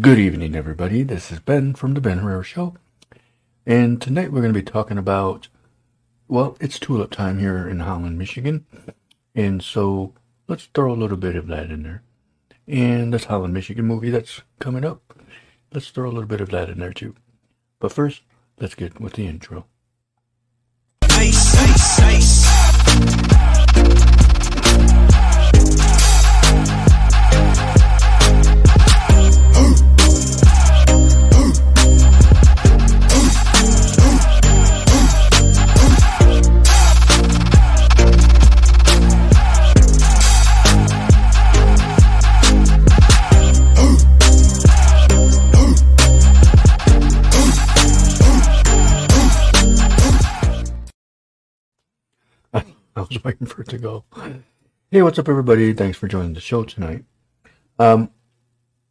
Good evening, everybody. This is Ben from the Ben Herrera Show, and tonight we're going to be talking about, well, it's tulip time here in Holland, Michigan, and so let's throw a little bit of that in there. And this Holland, Michigan movie that's coming up, let's throw a little bit of that in there too. But first, let's get with the intro. I was waiting for it to go. Hey, what's up, everybody? Thanks for joining the show tonight.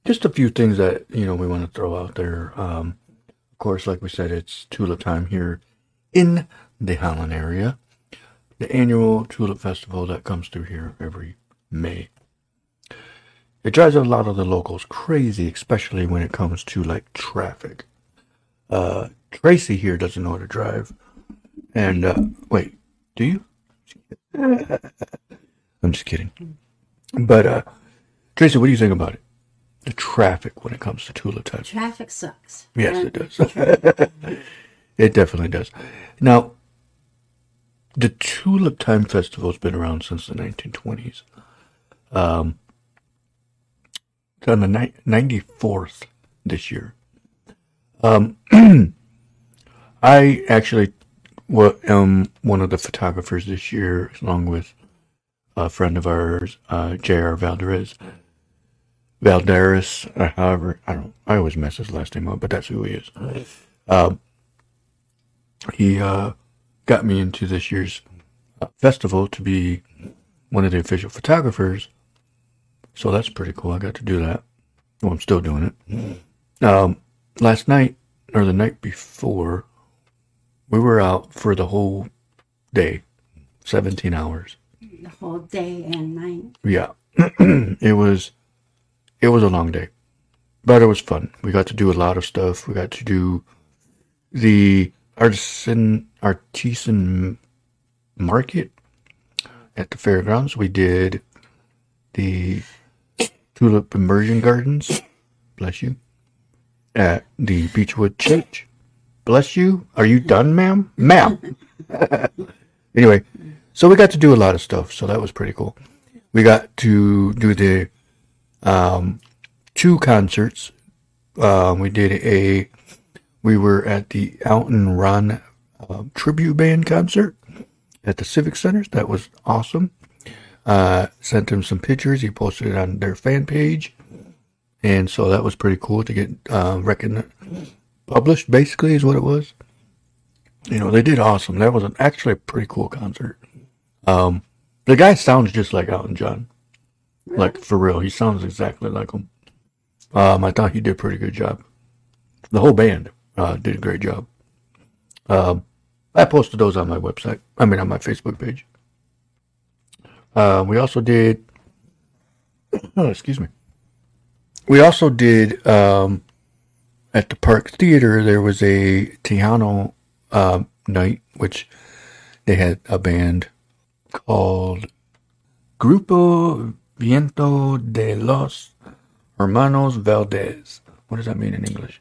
Just a few things that, we want to throw out there. Of course, like we said, it's tulip time here in the Holland area. The annual tulip festival that comes through here every May. It drives a lot of the locals crazy, especially when it comes to, traffic. Tracy here doesn't know how to drive. And, wait, do you? I'm just kidding. But, Tracy, what do you think about it? The traffic when it comes to tulip time. Traffic sucks. Yes, it does. It definitely does. Now, the Tulip Time Festival has been around since the 1920s. It's on the 94th this year. I actually... one of the photographers this year, along with a friend of ours, JR Valderas, however, I always mess his last name up, but that's who he is. He got me into this year's festival to be one of the official photographers, so that's pretty cool. I got to do that. Well, I'm still doing it. Last night, or the night before, we were out for the whole day, 17 hours. The whole day and night. Yeah. It was a long day, but it was fun. We got to do a lot of stuff. We got to do the artisan market at the fairgrounds. We did the tulip immersion gardens. Bless you. At the Beechwood Church. Bless you. Are you done, ma'am? Ma'am. Anyway, so we got to do a lot of stuff, so that was pretty cool. We got to do the two concerts. We were at the Alton John tribute band concert at the Civic Centers. That was awesome. Sent him some pictures. He posted it on their fan page, and so that was pretty cool to get recognized. Published, basically, is what it was. They did awesome. That was actually a pretty cool concert. The guy sounds just like Alton John. Really? For real. He sounds exactly like him. I thought he did a pretty good job. The whole band did a great job. I posted those on my website. I mean, on my Facebook page. We also did... Oh, excuse me. We also did... At the Park Theater, there was a Tejano night, which they had a band called Grupo Viento de los Hermanos Valdez. What does that mean in English?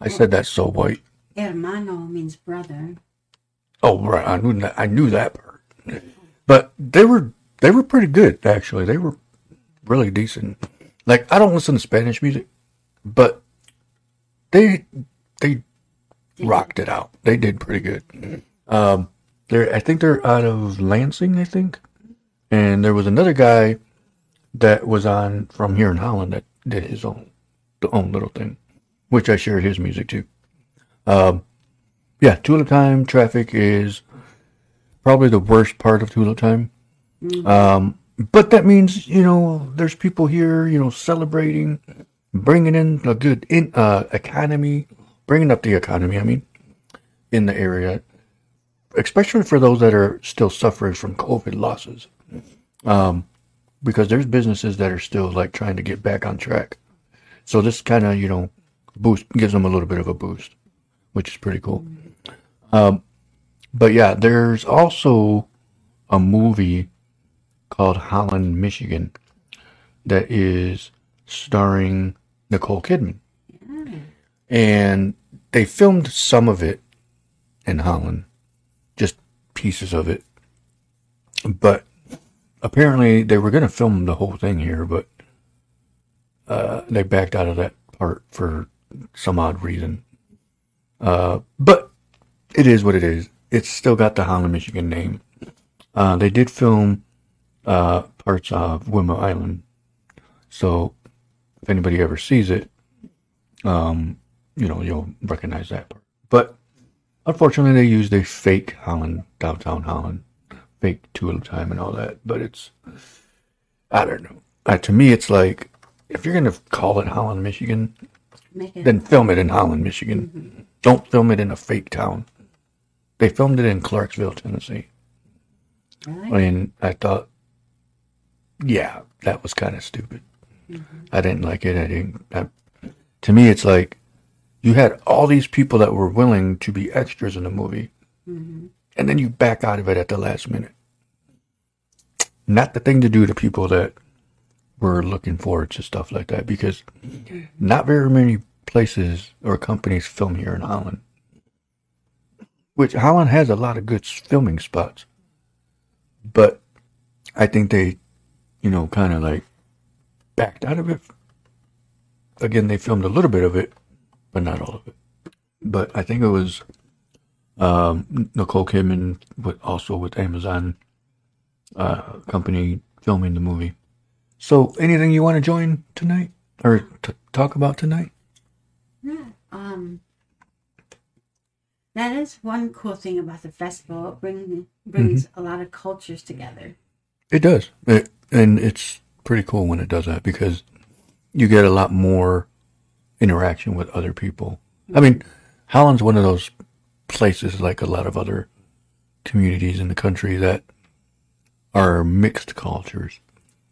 I said that so white. Hermano means brother. Oh, right. I knew that part. But they were pretty good, actually. They were really decent. I don't listen to Spanish music, but... They rocked it out. They did pretty good. I think they're out of Lansing, I think. And there was another guy that was on from here in Holland that did his own little thing, which I shared his music too. Tulip Time traffic is probably the worst part of Tulip Time. But that means, there's people here, celebrating. Bringing in a good economy, bringing up the economy, in the area, especially for those that are still suffering from COVID losses, because there's businesses that are still trying to get back on track. So this kind of, you know, gives them a little bit of a boost, which is pretty cool. But yeah, there's also a movie called Holland, Michigan that is starring Nicole Kidman. And they filmed some of it in Holland, just pieces of it. But apparently they were going to film the whole thing here, but they backed out of that part for some odd reason. But it is what it is. It's still got the Holland, Michigan name. They did film parts of Windmill Island. So if anybody ever sees it, you know, you'll recognize that part. But unfortunately, they used a fake Holland, downtown Holland, fake Tulip Time and all that. But it's, I don't know. To me, it's like, if you're going to call it Holland, Michigan, then film it in Holland, Michigan. Mm-hmm. Don't film it in a fake town. They filmed it in Clarksville, Tennessee. Right. And I thought, yeah, that was kind of stupid. Mm-hmm. I didn't like it. To me, it's like, you had all these people that were willing to be extras in the movie, mm-hmm. and then you back out of it at the last minute. Not the thing to do to people that were looking forward to stuff like that, because not very many places or companies film here in Holland. Which Holland has a lot of good filming spots, but I think they, you know, kind of like backed out of it. Again, they filmed a little bit of it, but not all of it. But I think it was Nicole Kidman, but also with Amazon company filming the movie. So, anything you want to join tonight or talk about tonight? Yeah, that is one cool thing about the festival. It brings mm-hmm. a lot of cultures together. It does, and it's pretty cool when it does that because you get a lot more interaction with other people. I mean, Holland's one of those places, like a lot of other communities in the country, that are mixed cultures.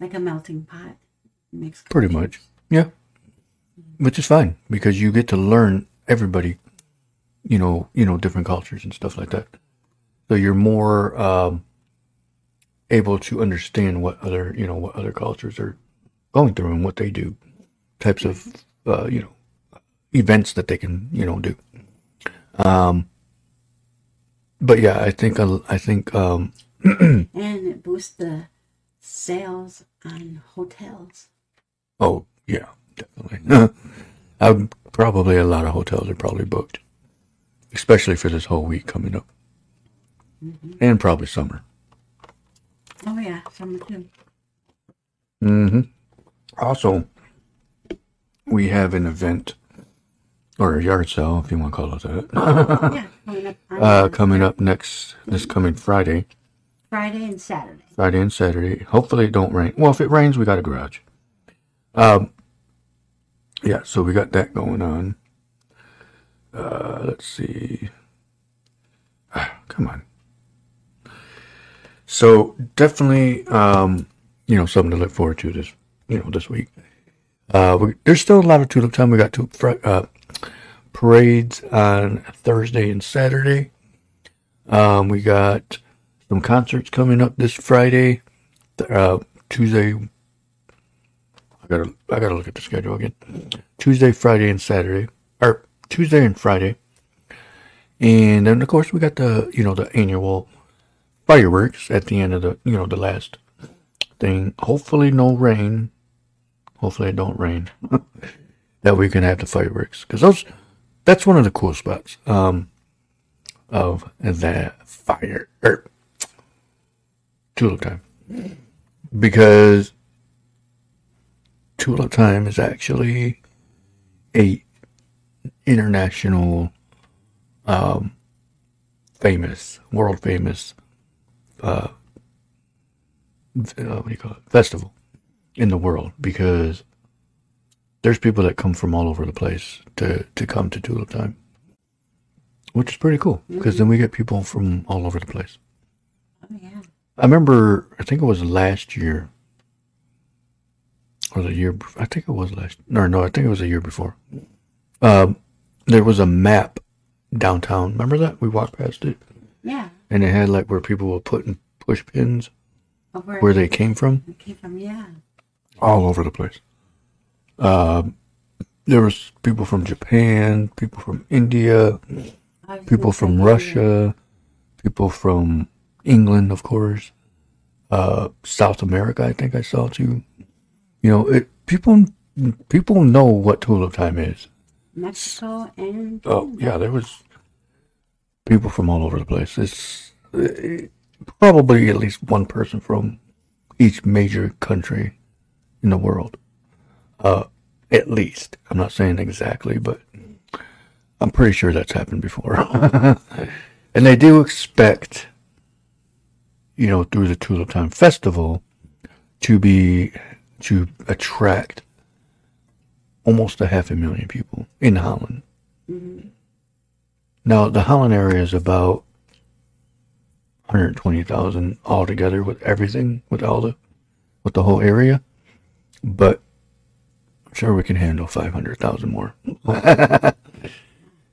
Like a melting pot. Mixed cultures. Pretty much, yeah. Which is fine, because you get to learn everybody, you know, different cultures and stuff like that. So you're more able to understand what other cultures are going through and what they do, types of, events that they can, do. But yeah, I think and it boosts the sales on hotels. Oh yeah, definitely. A lot of hotels are probably booked, especially for this whole week coming up, mm-hmm. and probably summer. Oh yeah, summer too. Mm-hmm. Also, we have an event. Or a yard sale, if you want to call it that. Yeah, coming up this coming Friday. Friday and Saturday. Hopefully it don't rain. Well, if it rains, we got a garage. Yeah, so we got that going on. Let's see. Come on. So definitely, something to look forward to this week. There's still a lot of Tulip Time. We got two parades on Thursday and Saturday. We got some concerts coming up this Friday, Tuesday. I gotta look at the schedule again. Tuesday, Friday, and Saturday, or Tuesday and Friday, and then of course we got the annual fireworks at the end of the last thing. Hopefully no rain. Hopefully it don't rain. That way you can have the fireworks. Because that's one of the cool spots of the Tulip Time. Because Tulip Time is actually a international, world famous, festival in the world, because there's people that come from all over the place to come to Tulip Time, which is pretty cool, because mm-hmm. then we get people from all over the place. Oh, yeah. I remember, I think it was last year, or the year, I think it was last, no, I think it was a year before. There was a map downtown. Remember that? We walked past it. Yeah. And it had like where people were putting push pins, where they came from. Yeah. All over the place. There was people from Japan, people from India, people from Russia, people from England, of course, South America. I think I saw too. You know, people know what Tulip Time is. Mexico and yeah, there was people from all over the place. It's probably at least one person from each major country in the world. At least. I'm not saying exactly, but I'm pretty sure that's happened before. And they do expect, you know, through the Tulip Time Festival to attract almost 500,000 people in Holland. Mm-hmm. Now, the Holland area is about 120,000 altogether with everything, with the whole area. But I'm sure we can handle 500,000 more.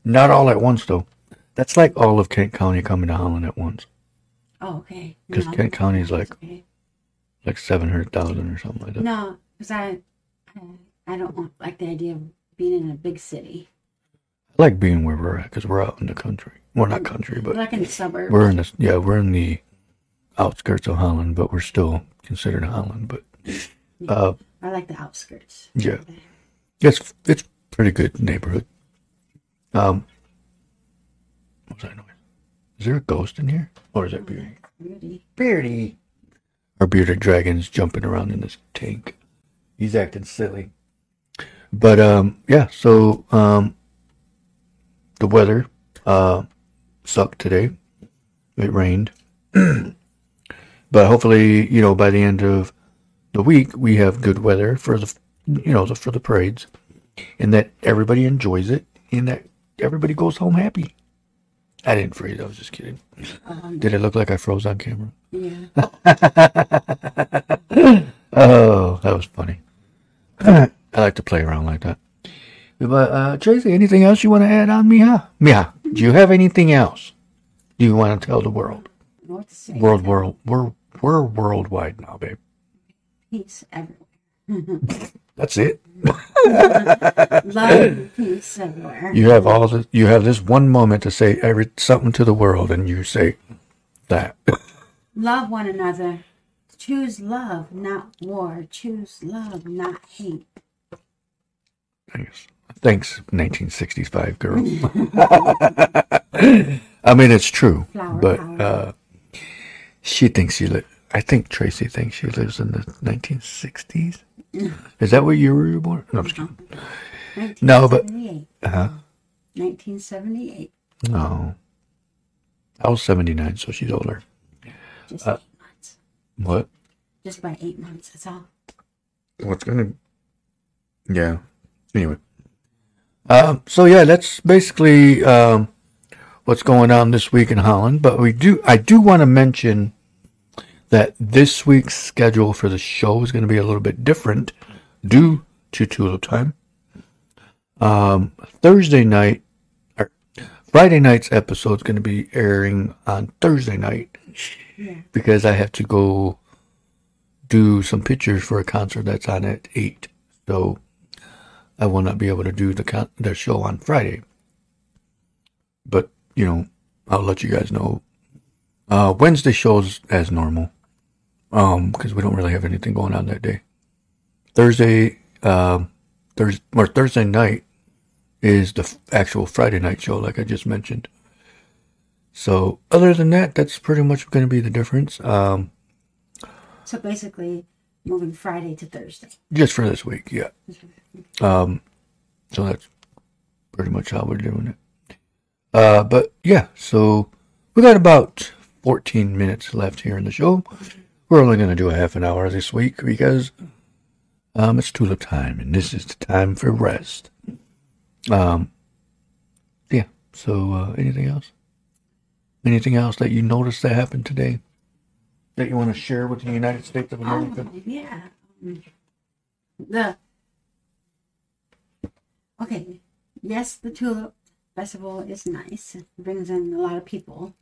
Not all at once, though. That's like all of Kent County coming to Holland at once. Oh, okay. Because Kent County is like 700,000 or something like that. No, because I don't like the idea of being in a big city. I like being where we're at because we're out in the country. Well, not country, but like in the suburbs. We're in the outskirts of Holland, but we're still considered Holland. But I like the outskirts. Yeah, it's pretty good neighborhood. What was that noise? Is there a ghost in here, or is that Beardy? Beardy. Our bearded dragon's jumping around in this tank. He's acting silly. But so the weather sucked today. It rained. But hopefully, you know, by the end of the week we have good weather for the parades, and that everybody enjoys it and that everybody goes home happy. I didn't freeze. I was just kidding. Did it look like I froze on camera? Yeah. Oh, that was funny. I like to play around like that. But Tracy, anything else you want to add on, Mija? Mija, do you have anything else you want to tell the world? We're worldwide now, babe. Peace everywhere. That's it. Love and peace everywhere. You have you have this one moment to say something to the world, and you say that. Love one another. Choose love, not war. Choose love, not hate. Thanks, 1965 girl. I mean, it's true, she thinks she lives. I think Tracy thinks she lives in the 1960s. Is that what year you were born? No, I'm just kidding. 1978. No, but 1978. No, I was 79, so she's older. Just 8 months. What? Just by 8 months. That's all. Yeah. Anyway, that's basically what's going on this week in Holland. But I do want to mention that this week's schedule for the show is going to be a little bit different due to Tulip Time. Friday night's episode is going to be airing on Thursday night because I have to go do some pictures for a concert that's on at 8. So I will not be able to do the show on Friday. But, you know, I'll let you guys know. Wednesday shows as normal. Because we don't really have anything going on that day. Thursday night is the actual Friday night show, like I just mentioned. So, other than that, that's pretty much going to be the difference. So, basically, moving Friday to Thursday. Just for this week, yeah. So that's pretty much how we're doing it. So we got about 14 minutes left here in the show. We're only going to do a half an hour this week because it's Tulip Time and this is the time for rest. So anything else? Anything else that you noticed that happened today that you want to share with the United States of America? Yeah. the okay, yes, the Tulip Festival is nice. It brings in a lot of people.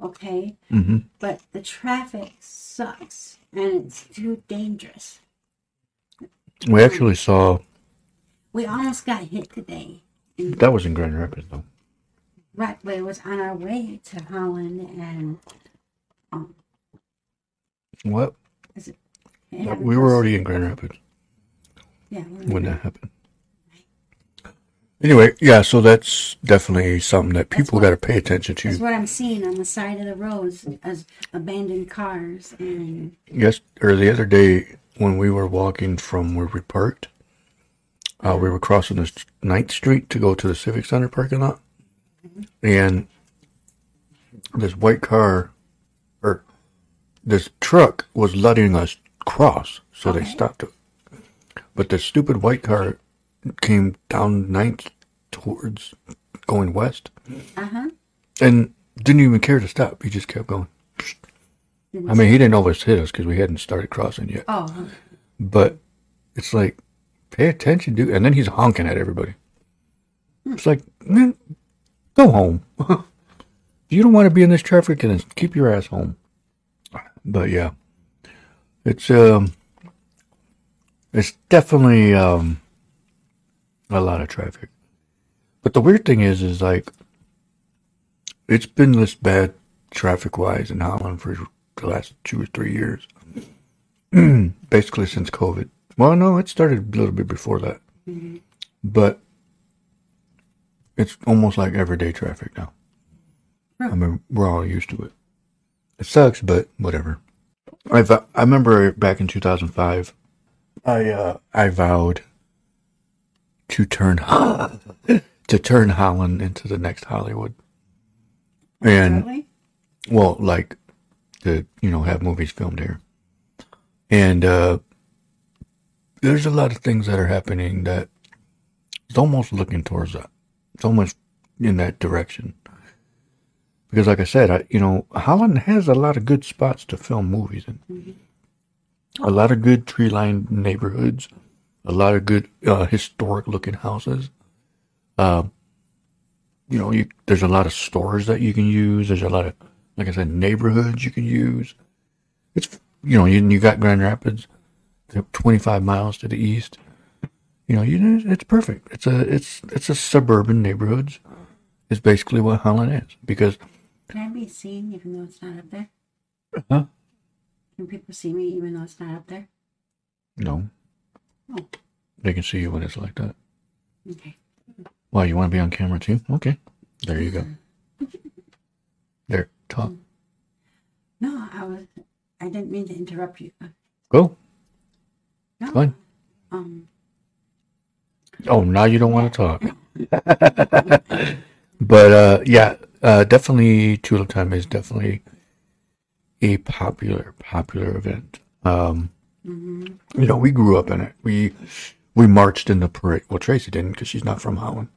Okay, mm-hmm. But the traffic sucks and it's too dangerous. We actually saw. We almost got hit today. That was in Grand Rapids, though. Right, but it was on our way to Holland and. What? Is it, we were already in Grand Rapids. Yeah. When that happened. Anyway, yeah, so that's definitely something that people got to pay attention to. That's what I'm seeing on the side of the roads as abandoned cars. And yes, or the other day when we were walking from where we parked, we were crossing the 9th Street to go to the Civic Center parking lot, mm-hmm. and this white car, or this truck was letting us cross, so they stopped it. But the stupid white car came down 9th towards going west, and didn't even care to stop. He just kept going. I mean, he didn't always hit us because we hadn't started crossing yet. Oh, but it's like, pay attention, dude. And then he's honking at everybody. It's like, man, go home. If you don't want to be in this traffic, then keep your ass home. But yeah, it's definitely a lot of traffic. But the weird thing is like, it's been this bad traffic-wise in Holland for the last 2 or 3 years. Basically since COVID. Well, no, it started a little bit before that. Mm-hmm. But it's almost like everyday traffic now. Right. I mean, we're all used to it. It sucks, but whatever. I remember back in 2005, I vowed to turn Holland into the next Hollywood, and really? Well, like to have movies filmed here, and there's a lot of things that are happening that it's almost looking towards that. It's almost in that direction because, like I said, Holland has a lot of good spots to film movies in, mm-hmm. a lot of good tree-lined neighborhoods. A lot of good historic-looking houses. There's a lot of stores that you can use. There's a lot of, like I said, neighborhoods you can use. It's you got Grand Rapids, 25 miles to the east. It's perfect. It's a suburban neighborhoods. It's basically what Holland is because. Can I be seen even though it's not up there? Huh? Can people see me even though it's not up there? No. Oh. They can see you when it's like that. Okay. Well, you want to be on camera too? Okay. There you go. There, talk. No, I didn't mean to interrupt you. Go. No. Fine. Oh, now you don't want to talk. But definitely Tulip Time is definitely a popular event. Mm-hmm. We grew up in it. We marched in the parade. Well, Tracy didn't because she's not from Holland.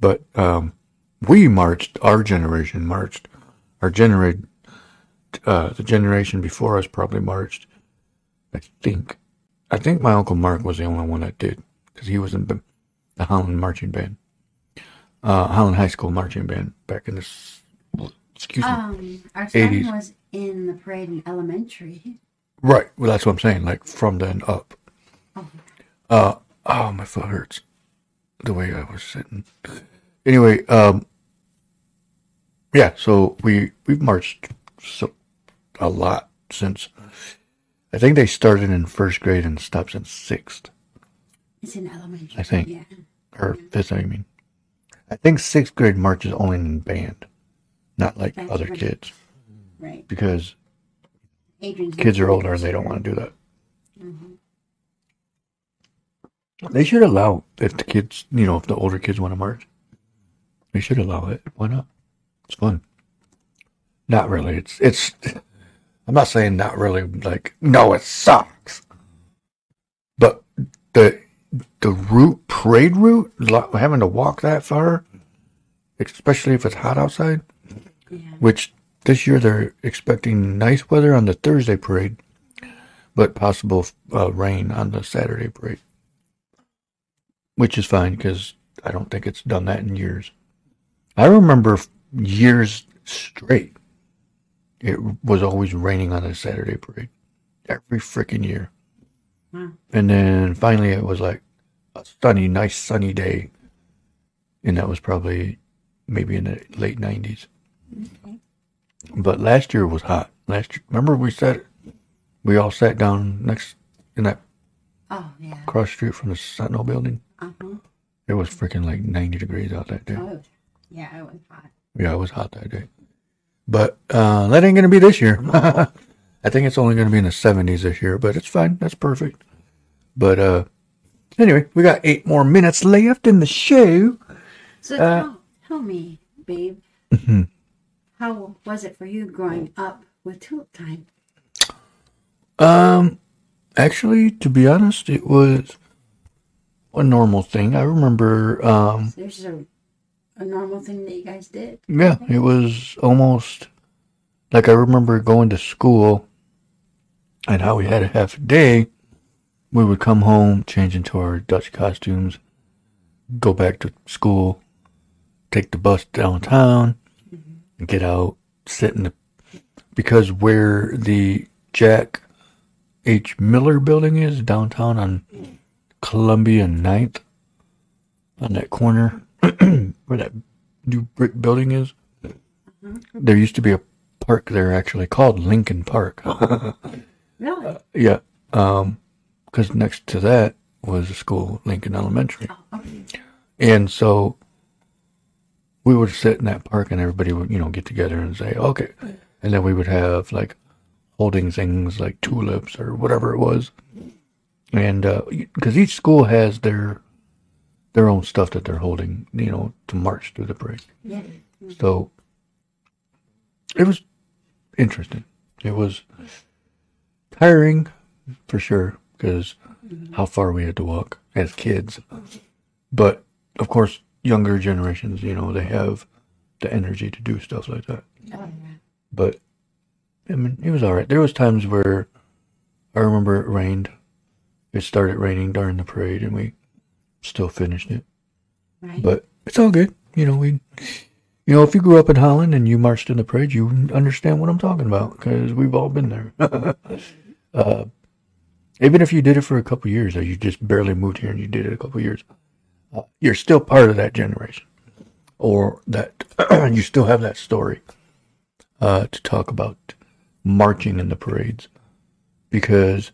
But we marched. Our generation marched. The generation before us probably marched. I think my Uncle Mark was the only one that did because he was in the Holland marching band, Holland High School marching band back in the 80s. Our son was in the parade in elementary. Right. Well, that's what I'm saying. Like, from then up. Oh, my foot hurts. The way I was sitting. Anyway, so we've marched a lot since. I think they started in first grade and stopped in sixth. It's in elementary. I think. Yeah. Or fifth, I mean. I think sixth grade march is only in band. Not like that's other right. kids. Right. Because... Adrian's kids are older and they don't want to do that. Mm-hmm. They should allow, if the kids, if the older kids want to march, they should allow it. Why not? It's fun. Not really. It's. I'm not saying not really, like, no, it sucks. But the route, parade route, having to walk that far, especially if it's hot outside, which... This year they're expecting nice weather on the Thursday parade, but possible rain on the Saturday parade. which is fine because I don't think it's done that in years. I remember years straight, it was always raining on a Saturday parade every freaking year. Wow. And then finally it was like a sunny, nice sunny day. And that was probably maybe in the late 90s. Okay. But last year was hot. Last year, remember we all sat down next in that cross street from the Sentinel building? Uh-huh. It was freaking like 90 degrees out that day. Oh, yeah, it was hot. Yeah, it was hot that day. But that ain't going to be this year. I think it's only going to be in the 70s this year, but it's fine. That's perfect. But anyway, we got 8 more minutes left in the show. So tell me, babe, mm-hmm. How was it for you growing up with Tulip Time? Actually, to be honest, it was a normal thing. I remember... so there's a normal thing that you guys did? Yeah, it was almost... Like, I remember going to school, and how we had a half a day, we would come home, change into our Dutch costumes, go back to school, take the bus downtown, mm-hmm. and get out, sit in the... Because where the Jack H. Miller building is, downtown on Columbia and 9th, on that corner, where that new brick building is, there used to be a park there actually called Lincoln Park. Really? Yeah. Because next to that was a school, Lincoln Elementary. Oh, okay. And so we would sit in that park and everybody would, get together and say, okay. And then we would have like holding things like tulips or whatever it was. And because each school has their own stuff that they're holding, to march through the parade. Yeah. So it was interesting. It was tiring, for sure, because how far we had to walk as kids. But, of course, younger generations, they have the energy to do stuff like that. Yeah. But, I mean, it was all right. There was times where I remember it rained. It started raining during the parade, and we still finished it. Right. But it's all good. If you grew up in Holland and you marched in the parade, you understand what I'm talking about, because we've all been there. Even if you did it for a couple years, or you just barely moved here and you did it a couple years, you're still part of that generation, or that you still have that story to talk about marching in the parades, because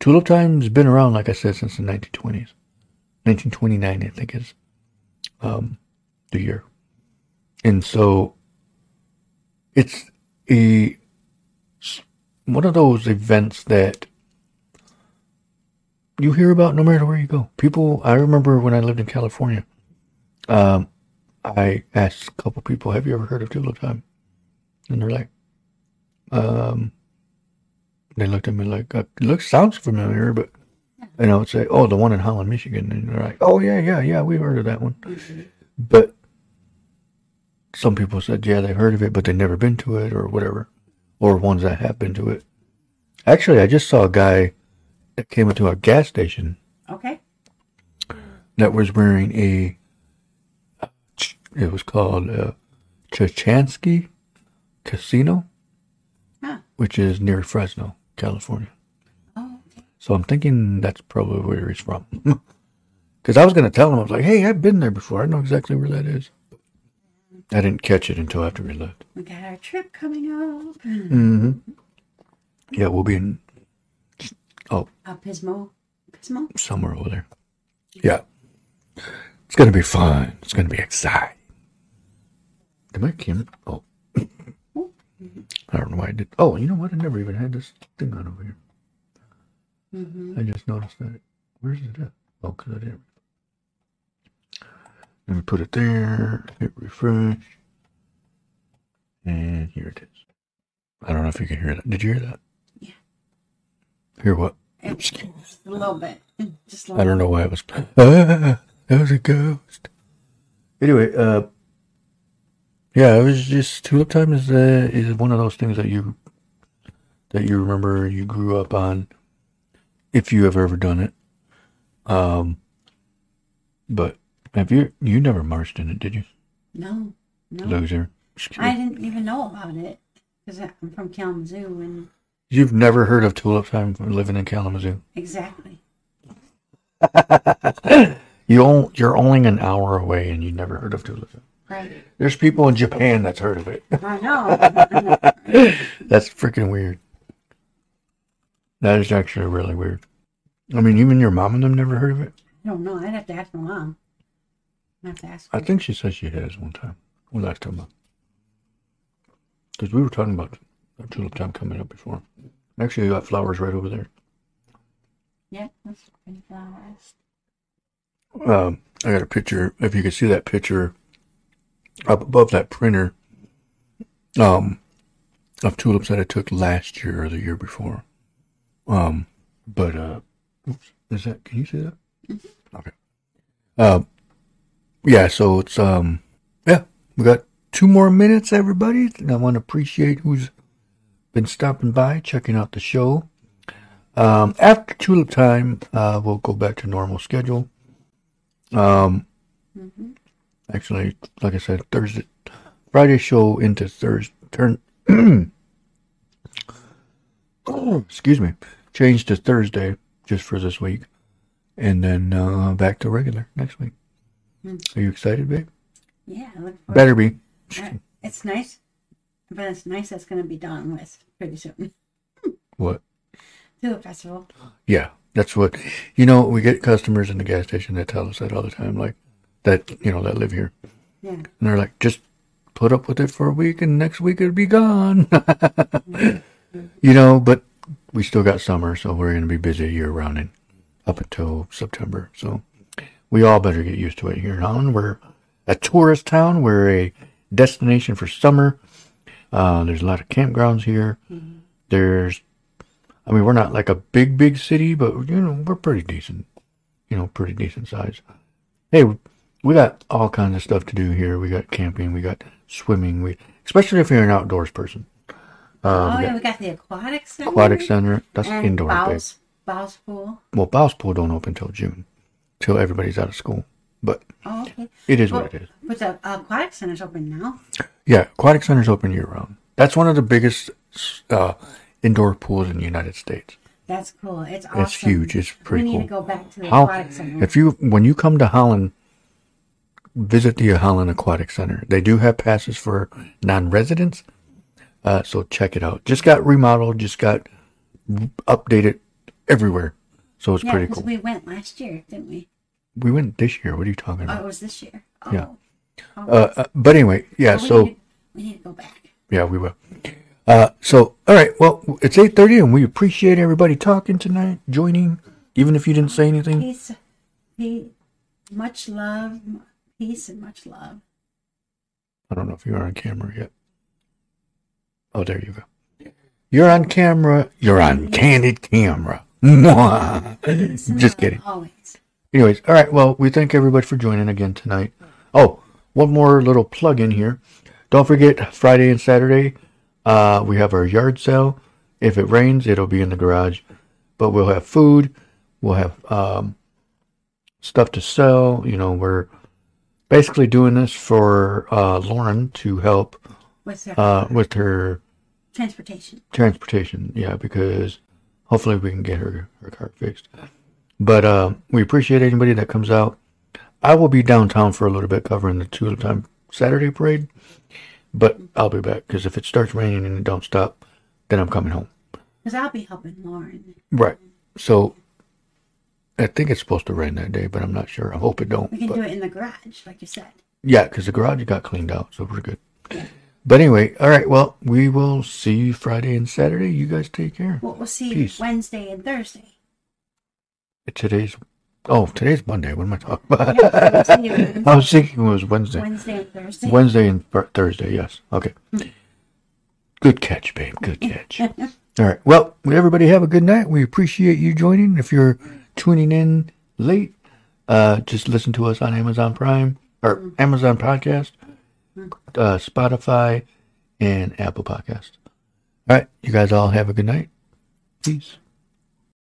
Tulip Time's been around, like I said, since the 1920s. 1929, I think, is the year. And so it's one of those events that you hear about no matter where you go. I remember when I lived in California, I asked a couple people, have you ever heard of Tulip Time? And they're like, they looked at me like, sounds familiar, but, and I would say, oh, the one in Holland, Michigan. And they're like, oh, yeah, we've heard of that one. Mm-hmm. But some people said, yeah, they heard of it, but they've never been to it or whatever, or ones that have been to it. Actually, I just saw a guy that came into our gas station. Okay. That was wearing it was called Chachansky Casino, which is near Fresno, California. Oh, okay. So I'm thinking that's probably where he's from. Because I was going to tell him, I was like, hey, I've been there before. I know exactly where that is. I didn't catch it until after we left. We got our trip coming up. Mm-hmm. Yeah, we'll be in... Pismo? Somewhere over there. Yeah. It's going to be fun. It's going to be exciting. Did my camera... Oh. I don't know why I did... Oh, you know what? I never even had this thing on over here. Mm-hmm. I just noticed that. Where's it at? Oh, because I didn't... Let me put it there, hit refresh, and here it is. I don't know if you can hear that. Did you hear that? Yeah. Hear what? Just a little bit. I don't know why it was. That was a ghost. Anyway, it was just Tulip Time is one of those things that you remember you grew up on, if you have ever done it. But have you never marched in it, did you? No. Loser. I didn't even know about it because I'm from Kalamazoo. And you've never heard of Tulip Time living in Kalamazoo? Exactly. You're only an hour away and you never heard of Tulip Time. Right. There's people in Japan that's heard of it. I know. That's freaking weird. That is actually really weird. I mean, even your mom and them never heard of it? I don't know. I'd have to ask my mom. I have to ask her. I think she said she has one time. Well, last time. Because we were talking about Tulip Time coming up before. Actually, you got flowers right over there. Yeah, that's pretty flowers. I got a picture. If you could see that picture up above that printer of tulips that I took last year or the year before. Oops, is that, can you see that? Mm-hmm. Okay. Yeah, so it's, we got 2 more minutes, everybody. And I want to appreciate who's been stopping by, checking out the show. After Tulip Time, we'll go back to normal schedule. Actually, like I said, Friday show into Thursday, change to Thursday just for this week, and then back to regular next week. Mm. Are you excited, babe? Yeah, I look forward. Better be. It's nice, but it's nice that's going to be done with pretty soon. What? To the festival. Yeah, that's what, we get customers in the gas station that tell us that all the time, like, that live here. Yeah. And they're like, just put up with it for a week and next week it'll be gone. But we still got summer, so we're going to be busy year-round and up until September. So we all better get used to it here in Holland. We're a tourist town. We're a destination for summer. There's a lot of campgrounds here. Mm-hmm. We're not like a big city, but, we're pretty decent. Pretty decent size. Hey, we got all kinds of stuff to do here. We got camping. We got swimming. Especially if you're an outdoors person. We got the aquatic center. That's indoor. Bowles Pool. Well, Bowles Pool don't open till June, till everybody's out of school. But it is what it is. But the aquatic center's open now. Yeah, aquatic center's open year round. That's one of the biggest indoor pools in the United States. That's cool. It's awesome. It's huge. It's pretty cool. We need to go back to the aquatic center. When you come to Holland, visit the Holland Aquatic Center. They do have passes for non-residents, so check it out. Just got remodeled, just got updated everywhere, so it's pretty cool. Yeah, because we went last year, didn't we? We went this year. What are you talking about? Oh, it was this year. Oh. Yeah. But anyway, yeah, we need to go back. Yeah, we will. All right, well, it's 8:30, and we appreciate everybody talking tonight, joining, even if you didn't say anything. Much love. Peace and much love. I don't know if you're on camera yet. Oh, there you go. You're on camera. You're on candid camera. Just kidding. Always. Anyways, all right. Well, we thank everybody for joining again tonight. Oh, one more little plug in here. Don't forget Friday and Saturday. We have our yard sale. If it rains, it'll be in the garage. But we'll have food. We'll have stuff to sell. We're basically doing this for Lauren to help with her transportation, yeah, because hopefully we can get her car fixed. But we appreciate anybody that comes out. I will be downtown for a little bit covering the Tulip Time Saturday parade, but I'll be back because if it starts raining and it don't stop, then I'm coming home. Because I'll be helping Lauren. Right. So I think it's supposed to rain that day, but I'm not sure. I hope it don't. We can do it in the garage, like you said. Yeah, because the garage got cleaned out, so we're good. Yeah. But anyway, all right, well, we will see you Friday and Saturday. You guys take care. Well, we'll see you Wednesday and Thursday. Today's Monday. What am I talking about? Yeah, so we'll see you. I was thinking it was Wednesday. Wednesday and Thursday. Wednesday and Thursday, yes. Okay. Good catch, babe. Good catch. All right, well, everybody have a good night. We appreciate you joining. If you're tuning in late, just listen to us on Amazon Prime or Amazon Podcast, Spotify, and Apple Podcast. All right, you guys all have a good night. Peace.